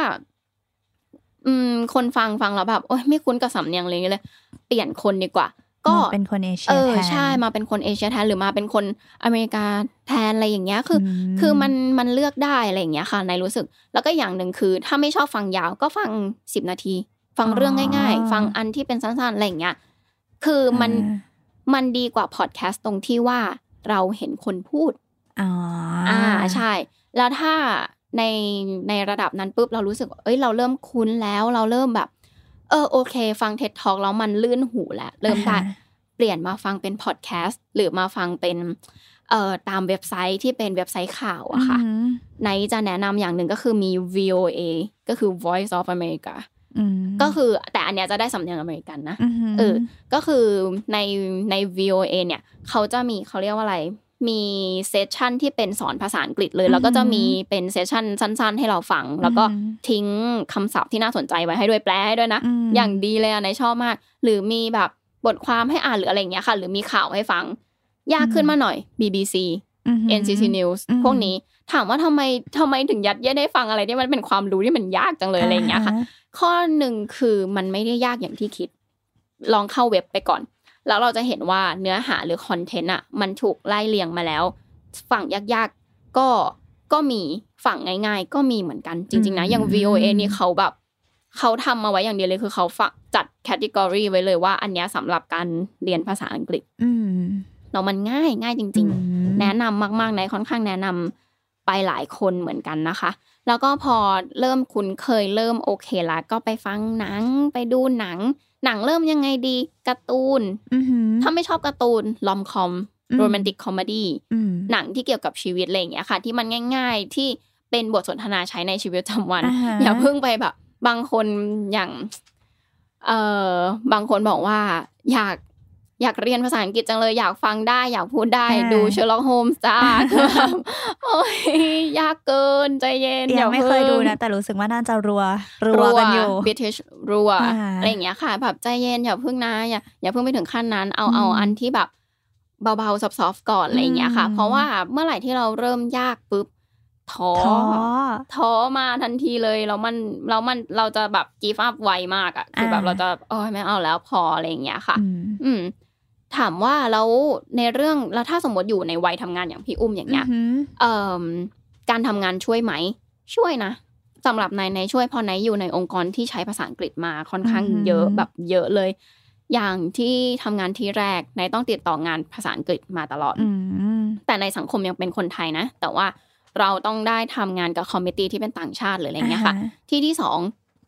คนฟังฟังแล้วแบบโอ๊ยไม่คุ้นกับสำเนียงเลยเลยเปลี่ยนคนดีกว่าก็เป็นคนเอเชียแทนเออใช่มาเป็นคนเอเชียแทนหรือมาเป็นคนอเมริกาแทนอะไรอย่างเงี้ยคือคือมันมันเลือกได้อะไรอย่างเงี้ยค่ะในรู้สึกแล้วก็อย่างหนึ่งคือถ้าไม่ชอบฟังยาวก็ฟังสิบนาทีฟังเรื่องง่ายๆฟังอันที่เป็นสั้นๆอะไรอย่างเงี้ยคือมันมันดีกว่าพอดแคสต์ตรงที่ว่าเราเห็นคนพูด อ๋ออ่าใช่แล้วถ้าในในระดับนั้นปุ๊บเรารู้สึกว่าเอ้ยเราเริ่มคุ้นแล้วเราเริ่มแบบเออโอเคฟัง ที อี ดี Talk แล้วมันลื่นหูแล้วเริ่มได้เปลี่ยนมาฟังเป็นพอดแคสต์หรือมาฟังเป็นเอ่อตามเว็บไซต์ที่เป็นเว็บไซต์ข่าวอะค่ะไหนจะแนะนำอย่างหนึ่งก็คือมี วี โอ เอ ก็คือ Voice of America ก็คือแต่อันเนี้ยจะได้สำเนียงอเมริกันนะเออก็คือในใน วี โอ เอ เนี่ยเขาจะมีเขาเรียกว่าอะไรมีเซสชั่นที่เป็นสอนภาษาอังกฤษเลยแล้วก็จะมีเป็นเซสชั่นสั้นๆให้เราฟังแล้วก็ทิ้งคำศัพท์ที่น่าสนใจไว้ให้ด้วยแปลให้ด้วยนะอย่างดีเลยอ่ะในชอบมากหรือมีแบบบทความให้อ่านหรืออะไรอย่างเงี้ยค่ะหรือมีข่าวให้ฟังยากขึ้นมาหน่อย บี บี ซี เอ็น ซี ซี News พวกนี้ถามว่าทำไมทำไมถึงยัดเยียดให้ฟังอะไรที่มันเป็นความรู้ที่มันยากจังเลยอะไรอย่างเงี้ยค่ะข้อหนึ่งคือมันไม่ได้ยากอย่างที่คิดลองเข้าเว็บไปก่อนแล้วเราจะเห็นว่าเนื้อหาหรือคอนเทนต์อ่ะมันถูกไล่เรียงมาแล้วฝั่งยากๆก็ก็มีฝั่งง่ายๆก็มีเหมือนกันจริงๆนะอย่าง วี โอ เอ นี่เขาแบบเขาทำมาไว้อย่างเดียวเลยคือเขาจัดแคตตากรีไว้เลยว่าอันเนี้ยสำหรับการเรียนภาษาอังกฤษเรามันง่ายง่ายจริงๆแนะนำมากๆในค่อนข้างแนะนำไปหลายคนเหมือนกันนะคะแล้วก็พอเริ่มคุ้นเคยเริ่มโอเคละก็ไปฟังหนังไปดูหนังหนังเริ่มยังไงดีการ์ตูนถ้าไม่ชอบการ์ตูนลอมคอมโรแมนติกคอมเมดี้หนังที่เกี่ยวกับชีวิตอะไรอย่างเงี้ยค่ะที่มันง่ายๆที่เป็นบทสนทนาใช้ในชีวิตประจำวันอย่าเพิ่งไปแบบบางคนอย่างเอ่อบางคนบอกว่าอยากอยากเรียนภาษาอังกฤษจังเลยอยากฟังได้อยากพูดได้ดูเชอร์ล็อกโฮมส์จ้าโอ้ยยากเกินใจเย็นยังไม่เคยดูนะแต่รู้สึกว่าน่าจะรัวรัวกันอยู่ British รัวอะไรอย่างเงี้ยค่ะแบบใจเย็นอย่าเพิ่งนะอย่าอย่าเพิ่งไปถึงขั้นนั้นเอาเอาอันที่แบบเบาๆซอฟๆก่อนอะไรอย่างเงี้ยค่ะเพราะว่าเมื่อไหร่ที่เราเริ่มยากปุ๊บท้อท้อมาทันทีเลยแล้วมันแล้วมันเราจะแบบกีฟอัพไวมากอ่ะคือแบบเราจะโอ้ยไม่เอาแล้วพออะไรอย่างเงี้ยค่ะอืมถามว่าแล้วในเรื่องแล้วถ้าสมมติอยู่ในวัยทำงานอย่างพี่อุ้มอย่างเงี้ยเอ่อการทำงานช่วยไหมช่วยนะสำหรับนายนายช่วยพอนายอยู่ในองค์กรที่ใช้ภาษาอังกฤษมาค่อนข้างเยอะแบบเยอะเลยอย่างที่ทำงานที่แรกนายต้องติดต่องานภาษาอังกฤษมาตลอดแต่ในสังคมยังเป็นคนไทยนะแต่ว่าเราต้องได้ทำงานกับคอมมิตี้ที่เป็นต่างชาติหรืออะไรเงี้ยค่ะที่ที่สอง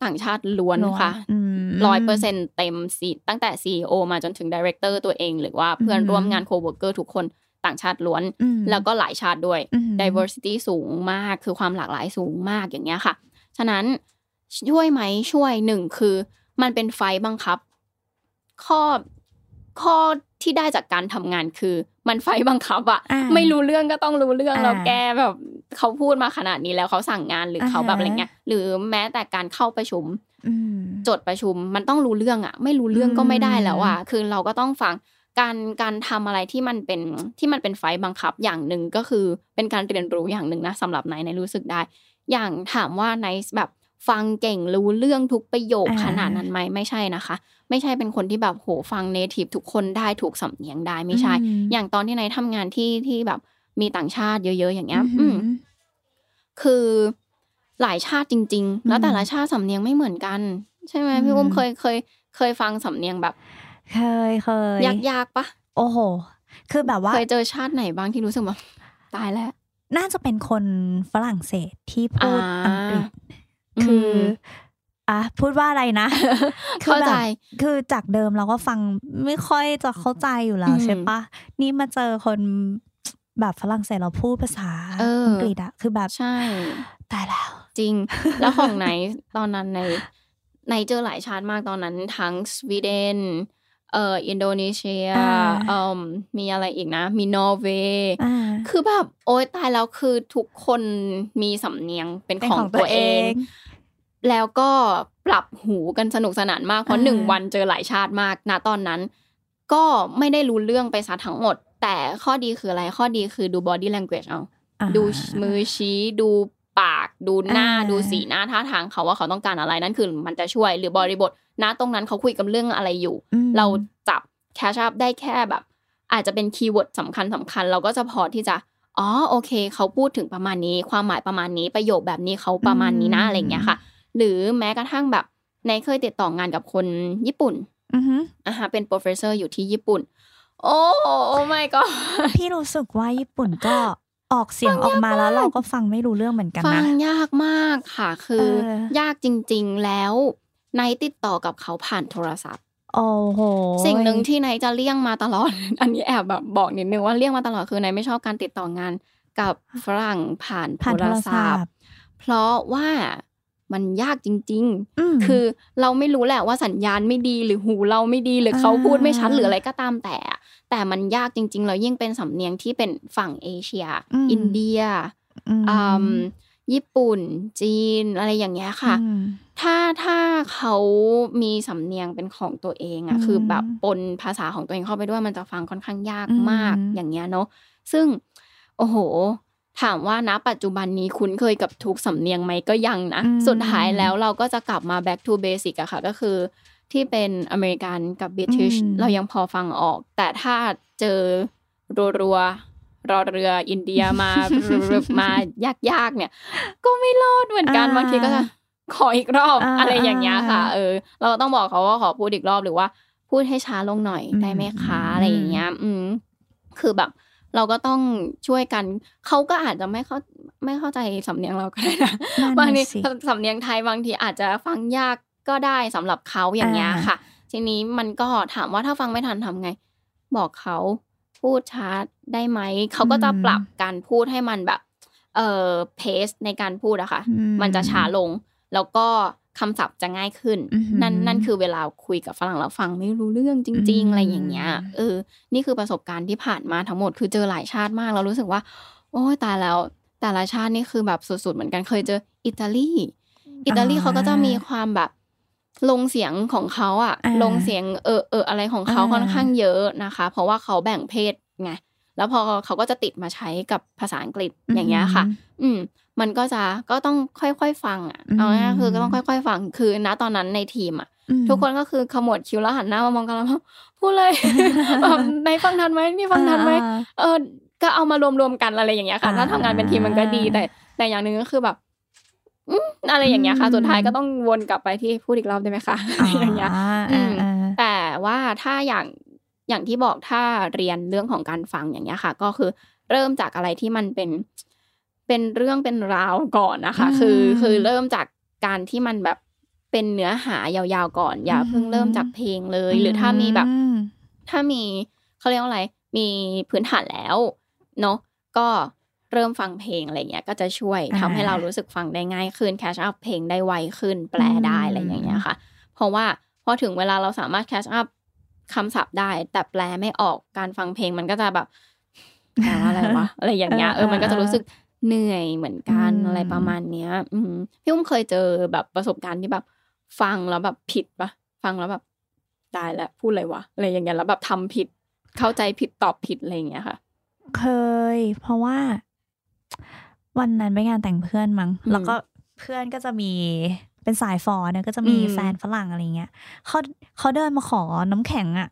ต่างชาติล้วนค่ะ หนึ่งร้อยเปอร์เซ็นต์ เต็มสิตั้งแต่ ซี อี โอ มาจนถึงไดเรคเตอร์ตัวเองหรือว่าเพื่อนร่วมงานโคเวิร์คเกอร์ทุกคนต่างชาติล้วนแล้วก็หลายชาติด้วย diversity สูงมากคือความหลากหลายสูงมากอย่างเงี้ยค่ะฉะนั้นช่วยไหมช่วยหนึ่งคือมันเป็นไฟบังคับข้อข้อที่ได้จากการทำงานคือมันไฟบังคับอะไม่รู้เรื่องก็ต้องรู้เรื่องแล้วแกแบบเขาพูดมาขนาดนี้แล้วเขาสั่งงานหรือเขาแบบอะไรเงี้ยหรือแม้แต่การเข้าประชุมจดประชุมมันต้องรู้เรื่องอะไม่รู้เรื่องก็ไม่ได้แล้วอะคือเราก็ต้องฟังการการทำอะไรที่มันเป็นที่มันเป็นไฟบังคับอย่างหนึ่งก็คือเป็นการเรียนรู้อย่างหนึ่งนะสำหรับไหนในรู้สึกได้อย่างถามว่าไหนแบบฟังเก่งรู้เรื่องทุกประโยคขนาดนั้นไหมไม่ใช่นะคะไม่ใช่เป็นคนที่แบบโหฟังเนทีฟทุกคนได้ถูกสำเนียงได้ไม่ใช่อย่างตอนที่ไหนทำงานที่ที่แบบมีต่างชาติเยอะๆอย่างเงี้ยคือหลายชาติจริงๆแล้วแต่ละชาติสำเนียงไม่เหมือนกันใช่ไหมพี่อุ้มเคยเคยเคยฟังสำเนียงแบบเคยเคยยากๆปะโอ้โหคือแบบว่าเคยเจอชาติไหนบ้างที่รู้สึกว่าตายแล้วน่าจะเป็นคนฝรั่งเศสที่พูดอังกฤษคืออ่ะพูดว่าอะไรนะเข้าใจคือจากเดิมเราก็ฟังไม่ค่อยจะเข้าใจอยู่แล้วใช่ปะนี่มาเจอคนแบบฝรั่งเศสเราพูดภาษาอังกฤษอะคือแบบใช่ตายแล้วจริงแล้วของไหนตอนนั้นในในเจอหลายชาติมากตอนนั้นทั้งสวีเดนเอ่ออินโดนีเซียเอ่อมีอะไรอีกนะมีนอร์เวย์คือแบบโอ๊ยตายแล้วคือทุกคนมีสำเนียงเป็นของตัวเองแล้วก็ปรับหูกันสนุกสนานมากเพราะหนึ่งวันเจอหลายชาติมากณตอนนั้นก็ไม่ได้รู้เรื่องไปซะทั้งหมดแต่ข้อดีคืออะไรข้อดีคือดู body language เอาดูมือชี้ดูปากดูหน้าดูสีหน้าท่าทางเขาว่าเขาต้องการอะไรนั่นคือมันจะช่วยหรือบริบทณตรงนั้นเขาคุยกันเรื่องอะไรอยู่เราจับแคชอัพได้แค่แบบอาจจะเป็นคีย์เวิร์ดสำคัญสำคัญเราก็จะพอที่จะอ๋อโอเคเขาพูดถึงประมาณนี้ความหมายประมาณนี้ประโยคแบบนี้เขาประมาณนี้นะอะไรอย่างเงี้ยค่ะหรือแม้กระทั่งแบบในเคยติดต่องานกับคนญี่ปุ่นอือฮึอ่าฮะเป็นโปรเฟสเซอร์อยู่ที่ญี่ปุ่นโอ้โอ้ my god พี่รู้สึกว่าญี่ปุ่นก็ ออกเสียงออกมาแล้วเราก็ฟังไม่รู้เรื่องเหมือนกันนะฟังยากมากค่ะคื อ, อ ยากจริงๆแล้วไนท์ติดต่อกับเขาผ่านโทรศัพท์โอ้โหสิ่งหนึ่งที่ไนท์จะเลี่ยงมาตลอดอันนี้แอบแบบบอกนิดนึงว่าเลี่ยงมาตลอดคือไนท์ไม่ชอบการติดต่องานกับฝรั่งผ่านโทรศัพท์เพราะว่ามันยากจริงๆคือเราไม่รู้แหละว่าสัญญาณไม่ดีหรือหูเราไม่ดีหรือเขาพูดไม่ชัดหรืออะไรก็ตามแต่แต่มันยากจริงๆแล้วยิ่งเป็นสำเนียงที่เป็นฝั่งเอเชียอินเดียญี่ปุ่นจีนอะไรอย่างเงี้ยค่ะถ้าถ้าเขามีสำเนียงเป็นของตัวเองอ่ะคือแบบปนภาษาของตัวเองเข้าไปด้วยมันจะฟังค่อนข้างยากมากอย่างเงี้ยเนาะซึ่งโอ้โหถามว่านะปัจจุบันนี้คุ้นเคยกับทุกสำเนียงไหมก็ยังนะสุดท้ายแล้วเราก็จะกลับมา back to basic อะค่ะก็คือที่เป็นอเมริกันกับ British เรายังพอฟังออกแต่ถ้าเจอรัวรอเรืออินเดียมา มายากๆเนี่ยก็ไม่รอดเหมือนกันบางทีก็จะขออีกรอบ อ, อะไรอย่างเงี้ยค่ะเออเราต้องบอกเขาว่าขอพูดอีกรอบหรือว่าพูดให้ช้าลงหน่อยได้ไหมคะอะไรอย่างเงี้ยอืมคือแบบเราก็ต้องช่วยกันเขาก็อาจจะไม่เข้าไม่เข้าใจสำเนียงเราก็ได้นะบางทีสำเนียงไทยบางทีอาจจะฟังยากก็ได้สำหรับเขาอย่างเงี้ยค่ะทีนี้มันก็ถามว่าถ้าฟังไม่ทันทำไงบอกเขาพูดช้าได้ไหมเขาก็จะปรับการพูดให้มันแบบเอ่อเพสในการพูดอะค่ะมันจะช้าลงแล้วก็คำศัพท์จะง่ายขึ้นนั่นนั่นคือเวลาคุยกับฝรั่งแล้วฟังไม่รู้เรื่องจริงๆอะไรอย่างเงี้ยเออนี่คือประสบการณ์ที่ผ่านมาทั้งหมดคือเจอหลายชาติมากแล้วรู้สึกว่าโอ้ยตายแล้วแต่ละชาตินี่คือแบบสุดๆเหมือนกันเคยเจออิตาลีอิตาลีเขาก็จะมีความแบบลงเสียงของเขาอะลงเสียงเออเอออะไรของเขาค่อนข้างเยอะนะคะเพราะว่าเขาแบ่งเพศไงแล้วพอเขาก็จะติดมาใช้กับภาษาอังกฤษอย่างเงี้ยค่ะอืมมันก็จะก็ต้องค่อยๆฟังอ่ะเอาง่ายๆคือก็ต้องค่อยๆฟังคือณตอนนั้นในทีมอ่ะทุกคนก็คือขมวดคิ้วแล้วหันหน้ามามองกันแล้วพูดเลยแบบในฟังทันไหมนี่ฟังทันไหมเออก็เอามารวมๆกันอะไรอย่างเงี้ยค่ะถ้าทำงานเป็นทีมมันก็ดีแต่แต่อย่างนึงก็คือแบบอะไรอย่างเงี้ยค่ะสุดท้ายก็ต้องวนกลับไปที่พูดอีกรอบได้ไหมคะอะไรอย่างเงี้ยแต่ว่าถ้าอย่างอย่างที่บอกถ้าเรียนเรื่องของการฟังอย่างเงี้ยค่ะก็คือเริ่มจากอะไรที่มันเป็นเป็นเรื่องเป็นราวก่อนนะคะคือคือเริ่มจากการที่มันแบบเป็นเนื้อหายาวๆก่อนอย่าเพิ่งเริ่มจากเพลงเลยหรือถ้ามีแบบถ้ามีเขาเรียกว่าอะไรมีพื้นฐานแล้วเนาะก็เริ่มฟังเพลงอะไรเงี้ยก็จะช่วยทำให้เรารู้สึกฟังได้ง่ายขึ้นแคชอัพเพลงได้ไวขึ้นแปลได้อะไรอย่างเงี้ยค่ะเพราะว่าพอถึงเวลาเราสามารถแคชอัพคำศัพท์ได้แต่แปลไม่ออกการฟังเพลงมันก็จะแบบแปลว่าอะไรวะอะไรอย่างเงี้ยเออมันก็จะรู้สึกเหนื่อยเหมือนกันอะไรประมาณเนี้ยพี่อุ้มเคยเจอแบบประสบการณ์ที่แบบฟังแล้วแบบผิดปะฟังแล้วแบบได้แล้วพูดอะไรวะอะไรอย่างเงี้ยแล้วแบบทำผิดเข้าใจผิดตอบผิดอะไรอย่างเงี้ยค่ะเคยเพราะว่าวันนั้นไปงานแต่งเพื่อนมั้งแล้วก็เพื่อนก็จะมีเป็นสายฟอร์เนี่ยก็จะมีแฟนฝรั่งอะไรเงี้ยเขาเขาเดินมาขอน้ำแข็งอ่ะ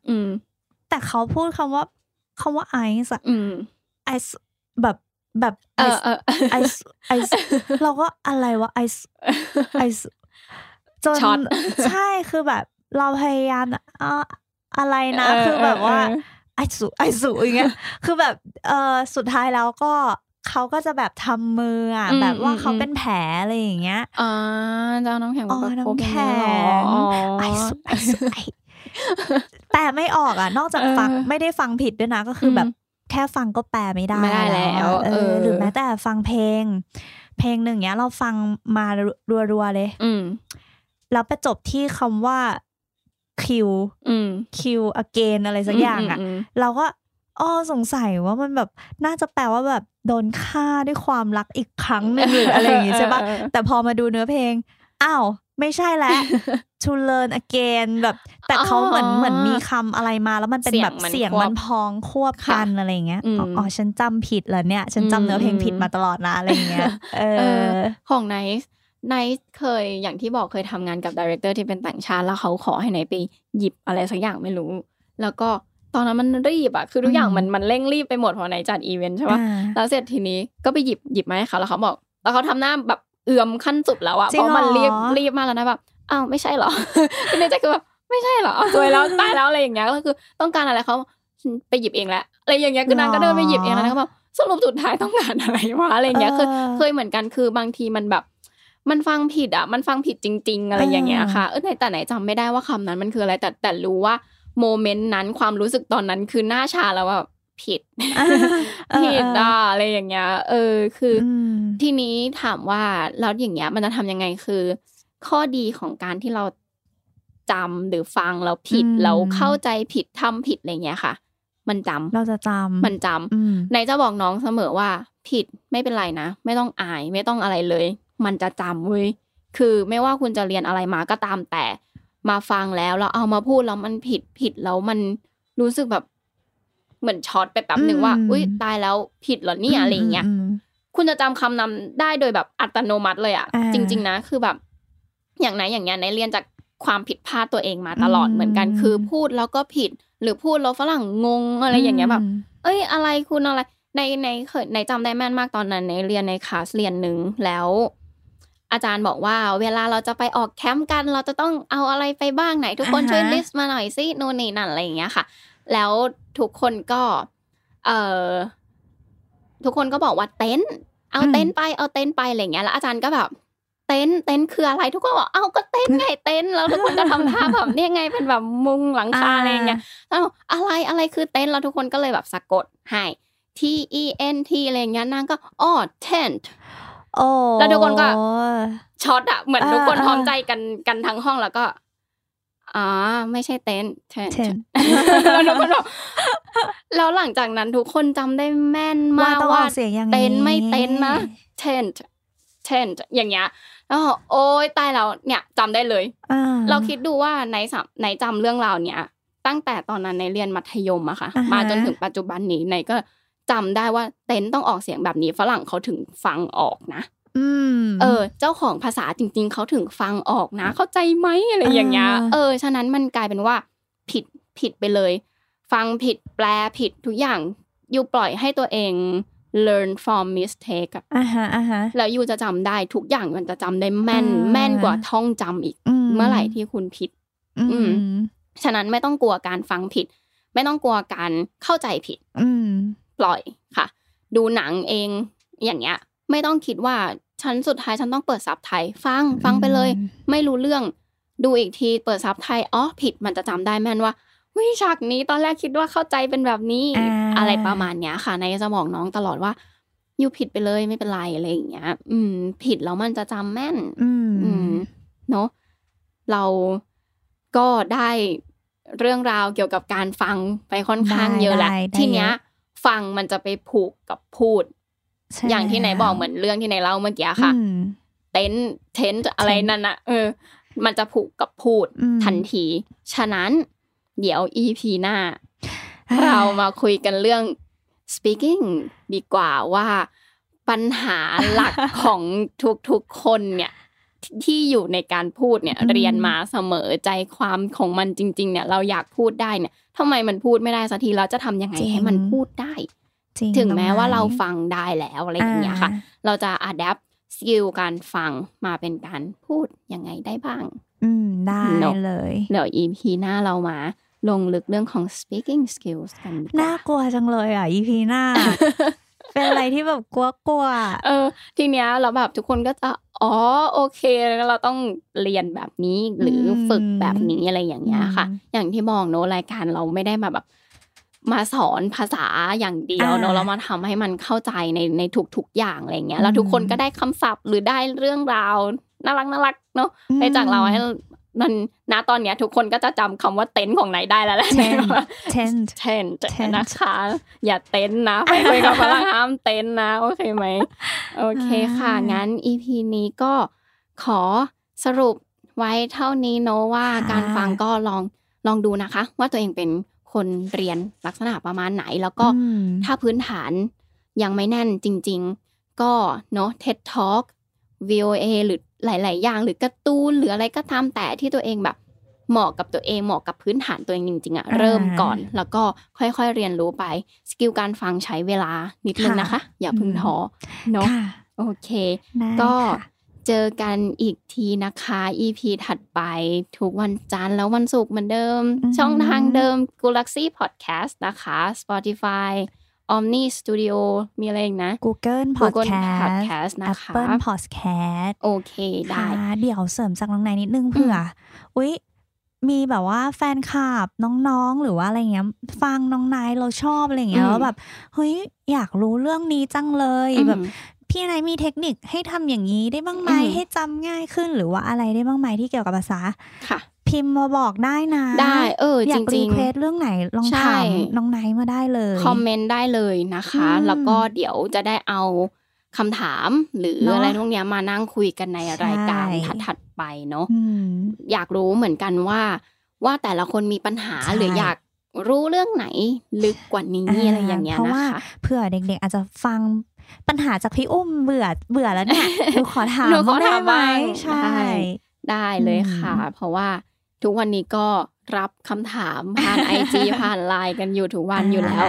แต่เขาพูดคำว่าคำว่าไอซ์อ่ะไอซ์แบบแบบไอซ์ไอซ์ไอซ์เราก็อะไรวะไอซ์ไอซ์จนใช่คือแบบเราพยายามอ่ะอะไรนะคือแบบว่าไอซูไอซูอย่างเงี้ยคือแบบเออสุดท้ายแล้วก็เขาก็จะแบบทำมืออ่ะแบบว่าเขาเป็นแผลอะไรอย่างเงี้ยอ๋อเจ้าน้ำแข็งก็น้ำแข็งไอซุไอซุไอแต่ไม่ออกอ่ะนอกจากฟังไม่ได้ฟังผิดด้วยนะก็คือแบบแค่ฟังก็แปลไม่ได้แล้วเออหรือแม้แต่ฟังเพลงเพลงหนึ่งเนี้ยเราฟังมารัวๆเลยแล้วไปจบที่คำว่า Q Q again อะไรสักอย่างอ่ะเราก็อ๋อสงสัยว่ามันแบบน่าจะแปลว่าแบบโดนฆ่าด้วยความรักอีกครั้งนึงหรืออะไรอย่างงี้ใช่ป่ะแต่พอมาดูเนื้อเพลงอ้าวไม่ใช่แล้ว to learn again แบบแต่เขาเหมือนเหมือนมีคำอะไรมาแล้วมันเป็นแบบเสียงมันพ้องควบกันอะไรอย่างเงี้ยอ๋อฉันจำผิดเหรอเนี่ยฉันจำเนื้อเพลงผิดมาตลอดนะอะไรอย่างเงี้ยเออของ Nice Nice เคยอย่างที่บอกเคยทำงานกับไดเรคเตอร์ที่เป็นต่างชาติแล้วเขาขอให้ Nice ไปหยิบอะไรสักอย่างไม่รู้แล้วก็ตอนนั้นมันรีบอ่ะคือทุกอย่างมันมันเร่งรีบไปหมดพอไหนจัดอีเวนต์ใช่ป่ะแล้วเสร็จทีนี้ก็ไปหยิบหยิบมาให้เขาแล้วเขาบอกแล้วเขาทำหน้าแบบเอื่อมขั้นสุดแล้วอ่ะเพราะมันรีบรีบมากแล้วนะแบบอ้าวไม่ใช่หรอคือในใจคือแบบไม่ใช่หรอสวยแล้วตายแล้วอะไรอย่างเงี้ยก็คือต้องการอะไรเขาไปหยิบเองแหละอะไรอย่างเงี้ยคือนางก็เดินไปหยิบเองแล้วก็แบบ สรุปสุดท้ายต้องการอะไรวะอะไรเงี้ยคือเคยเหมือนกันคือบางทีมันแบบมันฟังผิดอ่ะมันฟังผิดจริงๆอะไรอย่างเงี้ยค่ะเออแต่ไหนจำไม่ได้ว่าคำนั้นมันคืออะไรแต่แต่รู้ว่าโมเมนต์นั้นความรู้สึกตอนนั้นคือหน้าชาแล้วว่าผิดผิดอ่ะอะไรอย่างเงี้ยเออคือทีนี้ถามว่าแล้วอย่างเงี้ยมันจะทำยังไงคือข้อดีของการที่เราจำหรือฟังแล้วผิดแล้วเข้าใจผิดทำผิดอะไรเงี้ยค่ะมันจำเราจะจำมันจำในจะบอกน้องเสมอว่าผิดไม่เป็นไรนะไม่ต้องอายไม่ต้องอะไรเลยมันจะจำเว้ยคือไม่ว่าคุณจะเรียนอะไรมาก็ตามแต่มาฟังแล้วเราเอามาพูดแล้วมันผิดผิดแล้วมันรู้สึกแบบเหมือนช็อตไปแป๊บนึงว่าอุ๊ยตายแล้วผิดเหรอเนี่ยอะไรอย่างเงี้ยคุณจะจำคำนำได้โดยแบบอัตโนมัติเลยอ่ะจริงๆนะคือแบบอย่างไหนอย่างเงี้ยในเรียนจากความผิดพลาดตัวเองมาตลอดเหมือนกันคือพูดแล้วก็ผิดหรือพูดแล้วฝรั่งงงอะไรอย่างเงี้ยแบบเอ้ยอะไรคุณอะไรในในเคยในจำได้แม่นมากตอนนั้นในเรียนในคลาสเรียนนึงแล้วอาจารย์บอกว่าเวลาเราจะไปออกแคมป์กันเราจะต้องเอาอะไรไปบ้างไหนทุกคนช่วยลิสต์มาหน่อยสิโน่นนี่นั่นอะไรอย่างเงี้ยค่ะแล้วทุกคนก็เอ่อทุกคนก็บอกว่าเต็นท์เอาเต็นท์ไปเอาเต็นท์ไปอะไรอย่างเงี้ยแล้วอาจารย์ก็แบบเต็นท์เต็นท์คืออะไรทุกคนบอกเอ้าก็เต็นท์ไงเต็นท์แล้วทุกคนก็ทำท่าแบบนี่ไงเป็นแบบมุงหลังคาอะไรอย่างเงี้ยแล้วอะไรอะไรคือเต็นท์แล้วทุกคนก็เลยแบบสะกดให้ T E N T อะไรอย่างเงี้ยนางก็อ๋อ tentแล้วทุกคนก็ช็อตอ่ะเหมือนทุกคนพร้อมใจกันกันทั้งห้องแล้วก็อ๋อไม่ใช่เต็นท์เต็นท์แล้วทุกคนบอกแล้วหลังจากนั้นทุกคนจำได้แม่นมากว่าเต็นท์ไม่เต็นท์นะเต็นท์เต็นท์อย่างเงี้ยแล้วโอ๊ยตายแล้วเนี่ยจำได้เลยเราคิดดูว่าในในจำเรื่องราวเนี้ยตั้งแต่ตอนนั้นในเรียนมัธยมอะค่ะมาจนถึงปัจจุบันนี้ในก็จำได้ว่าเต็นท์ต้องออกเสียงแบบนี้ฝรั่งเขาถึงฟังออกนะอืมเออเจ้าของภาษาจริงๆเขาถึงฟังออกนะเข้าใจไหมอะไรอย่างเงี้ยเออฉะนั้นมันกลายเป็นว่าผิดผิดไปเลยฟังผิดแปลผิดทุกอย่างอยู่ปล่อยให้ตัวเอง learn from mistake อ่ะอ่าฮะอ่าฮะแล้วอยู่จะจำได้ทุกอย่างมันจะจำได้แม่นแม่นกว่าท่องจำอีกเมื่อไหร่ที่คุณผิดอืมฉะนั้นไม่ต้องกลัวการฟังผิดไม่ต้องกลัวการเข้าใจผิดอืมปล่อยค่ะดูหนังเองอย่างเงี้ยไม่ต้องคิดว่าฉันสุดท้ายฉันต้องเปิดซับไทยฟังฟังไปเลยไม่รู้เรื่องดูอีกทีเปิดซับไทยอ๋อผิดมันจะจำได้แม่นว่าวิฉากนี้ตอนแรกคิดว่าเข้าใจเป็นแบบนี้อะไรประมาณเนี้ยค่ะในสมองน้องตลอดว่าอยู่ผิดไปเลยไม่เป็นไรอะไรอย่างเงี้ยอืมผิดแล้วมันจะจำแม่นอืมเนาะเราก็ได้เรื่องราวเกี่ยวกับการฟังไปค่อนข้างเยอะแหละทีเนี้ยฟังมันจะไปผูกกับพูดอย่างที่ไหนบอกเหมือนเรื่องที่ไหนเล่าเมื่อกี้ค่ะเต็นท์เต็นท์อะไรนั่นน่ะเออมันจะผูกกับพูดทันทีฉะนั้นเดี๋ยว อี พี หน้าเรามาคุยกันเรื่อง speaking ดีกว่าว่าปัญหาหลักของทุกๆคนเนี่ยที่อยู่ในการพูดเนี่ยเรียนมาเสมอใจความของมันจริงๆเนี่ยเราอยากพูดได้เนี่ยทำไมมันพูดไม่ได้สักทีเราจะทำยังไงให้มันพูดได้ถึงแม้ว่าเราฟังได้แล้วอะไรอย่างเงี้ยค่ะเราจะอัดแอปสกิลการฟังมาเป็นการพูดยังไงได้บ้างอืมได้เลยเดี๋ยว อี พี หน้าเรามาลงลึกเรื่องของ speaking skills กันน่ากลัวจังเลยอ่ะ อี พี หน้าเป็นอะไรที่แบบกลัวๆเออทีเนี้ยเราแบบทุกคนก็จะอ๋อโอเคเราต้องเรียนแบบนี้หรือฝึกแบบนี้อะไรอย่างเงี้ยค่ะอย่างที่มองเนอะรายการเราไม่ได้มาแบบมาสอนภาษาอย่างเดียวเนอะเรามาทำให้มันเข้าใจในในทุกๆอย่างอะไรเงี้ยแล้วทุกคนก็ได้คำศัพท์หรือได้เรื่องราวน่ารักน่ารักเนอะไปจากเราให้มันนะตอนเนี้ยทุกคนก็จะจำคำว่าเต็นท์ของไหนได้แล้วแหละเต็นท์เต็นท์เต็นท์นะคะอย่าเต็นท์นะไปคุยกับพลังห้ามเต็นท์นะโอเคไหมโอเคค่ะงั้น อี พี นี้ก็ขอสรุปไว้เท่านี้เนาะว่าการฟังก็ลองลองดูนะคะว่าตัวเองเป็นคนเรียนลักษณะประมาณไหนแล้วก็ถ้าพื้นฐานยังไม่แน่นจริงๆก็เนาะ ที อี ดี Talk วี โอ เอ หรือหลายๆอย่างหรือการ์ตูนหรืออะไรก็ตามแต่ที่ตัวเองแบบเหมาะกับตัวเองเหมาะกับพื้นฐานตัวเองจริงๆอ่ะเริ่มก่อนแล้วก็ค่อยๆเรียนรู้ไปสกิลการฟังใช้เวลานิดนึงนะคะอย่าพึ่งท้อเนาะโอเคก็เจอกันอีกทีนะคะ อี พี ถัดไปทุกวันจันทร์แล้ววันศุกร์เหมือนเดิมช่องทางเดิม Galaxy Podcast นะคะ Spotify Omni Studio มีอะไรอีกนะ Google Podcast นะคะ Apple Podcast โอเคได้เดี๋ยวเสริมจากน้องนายนิดนึงเผื่ออุ๊ยมีแบบว่าแฟนคลับน้องๆหรือว่าอะไรเงี้ยฟังน้องนายเราชอบอะไรเงี้ยแล้วแบบเฮ้ยอยากรู้เรื่องนี้จังเลยแบบพี่นายมีเทคนิคให้ทำอย่างนี้ได้บ้างไหมให้จำง่ายขึ้นหรือว่าอะไรได้บ้างไหมที่เกี่ยวกับภาษาค่ะพิมพ์มาบอกได้นะได้เออจริงๆอยากรีเควสเรื่องไหนลองถามน้องนายมาได้เลยคอมเมนต์ได้เลยนะคะแล้วก็เดี๋ยวจะได้เอาคำถามหรืออะไรพวกนี้มานั่งคุยกันในรายการถัดๆไปเนาะอยากรู้เหมือนกันว่าว่าแต่ละคนมีปัญหาหรืออยากรู้เรื่องไหนลึกกว่านี้อะไรอย่างเงี้ยนะคะเพราะว่าเผื่อเด็กๆอาจจะฟังปัญหาจากพี่อุ้มเบื่อเบื่อแล้วเนี่ยหนูขอถามหนูขอถามไหมใช่ได้เลยค่ะเพราะว่าทุกวันนี้ก็รับคำถามผ่าน ไอ จี ผ่านไลน์กันอยู่ทุกวันอยู่แล้ว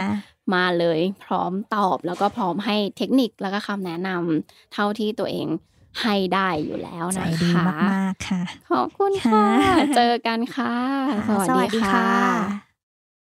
มาเลยพร้อมตอบแล้วก็พร้อมให้เทคนิคแล้วก็คำแนะนำเท่าที่ตัวเองให้ได้อยู่แล้วนะคะใจดีมากๆค่ะขอบคุณค่ะเจอกันค่ะสวัสดีค่ะ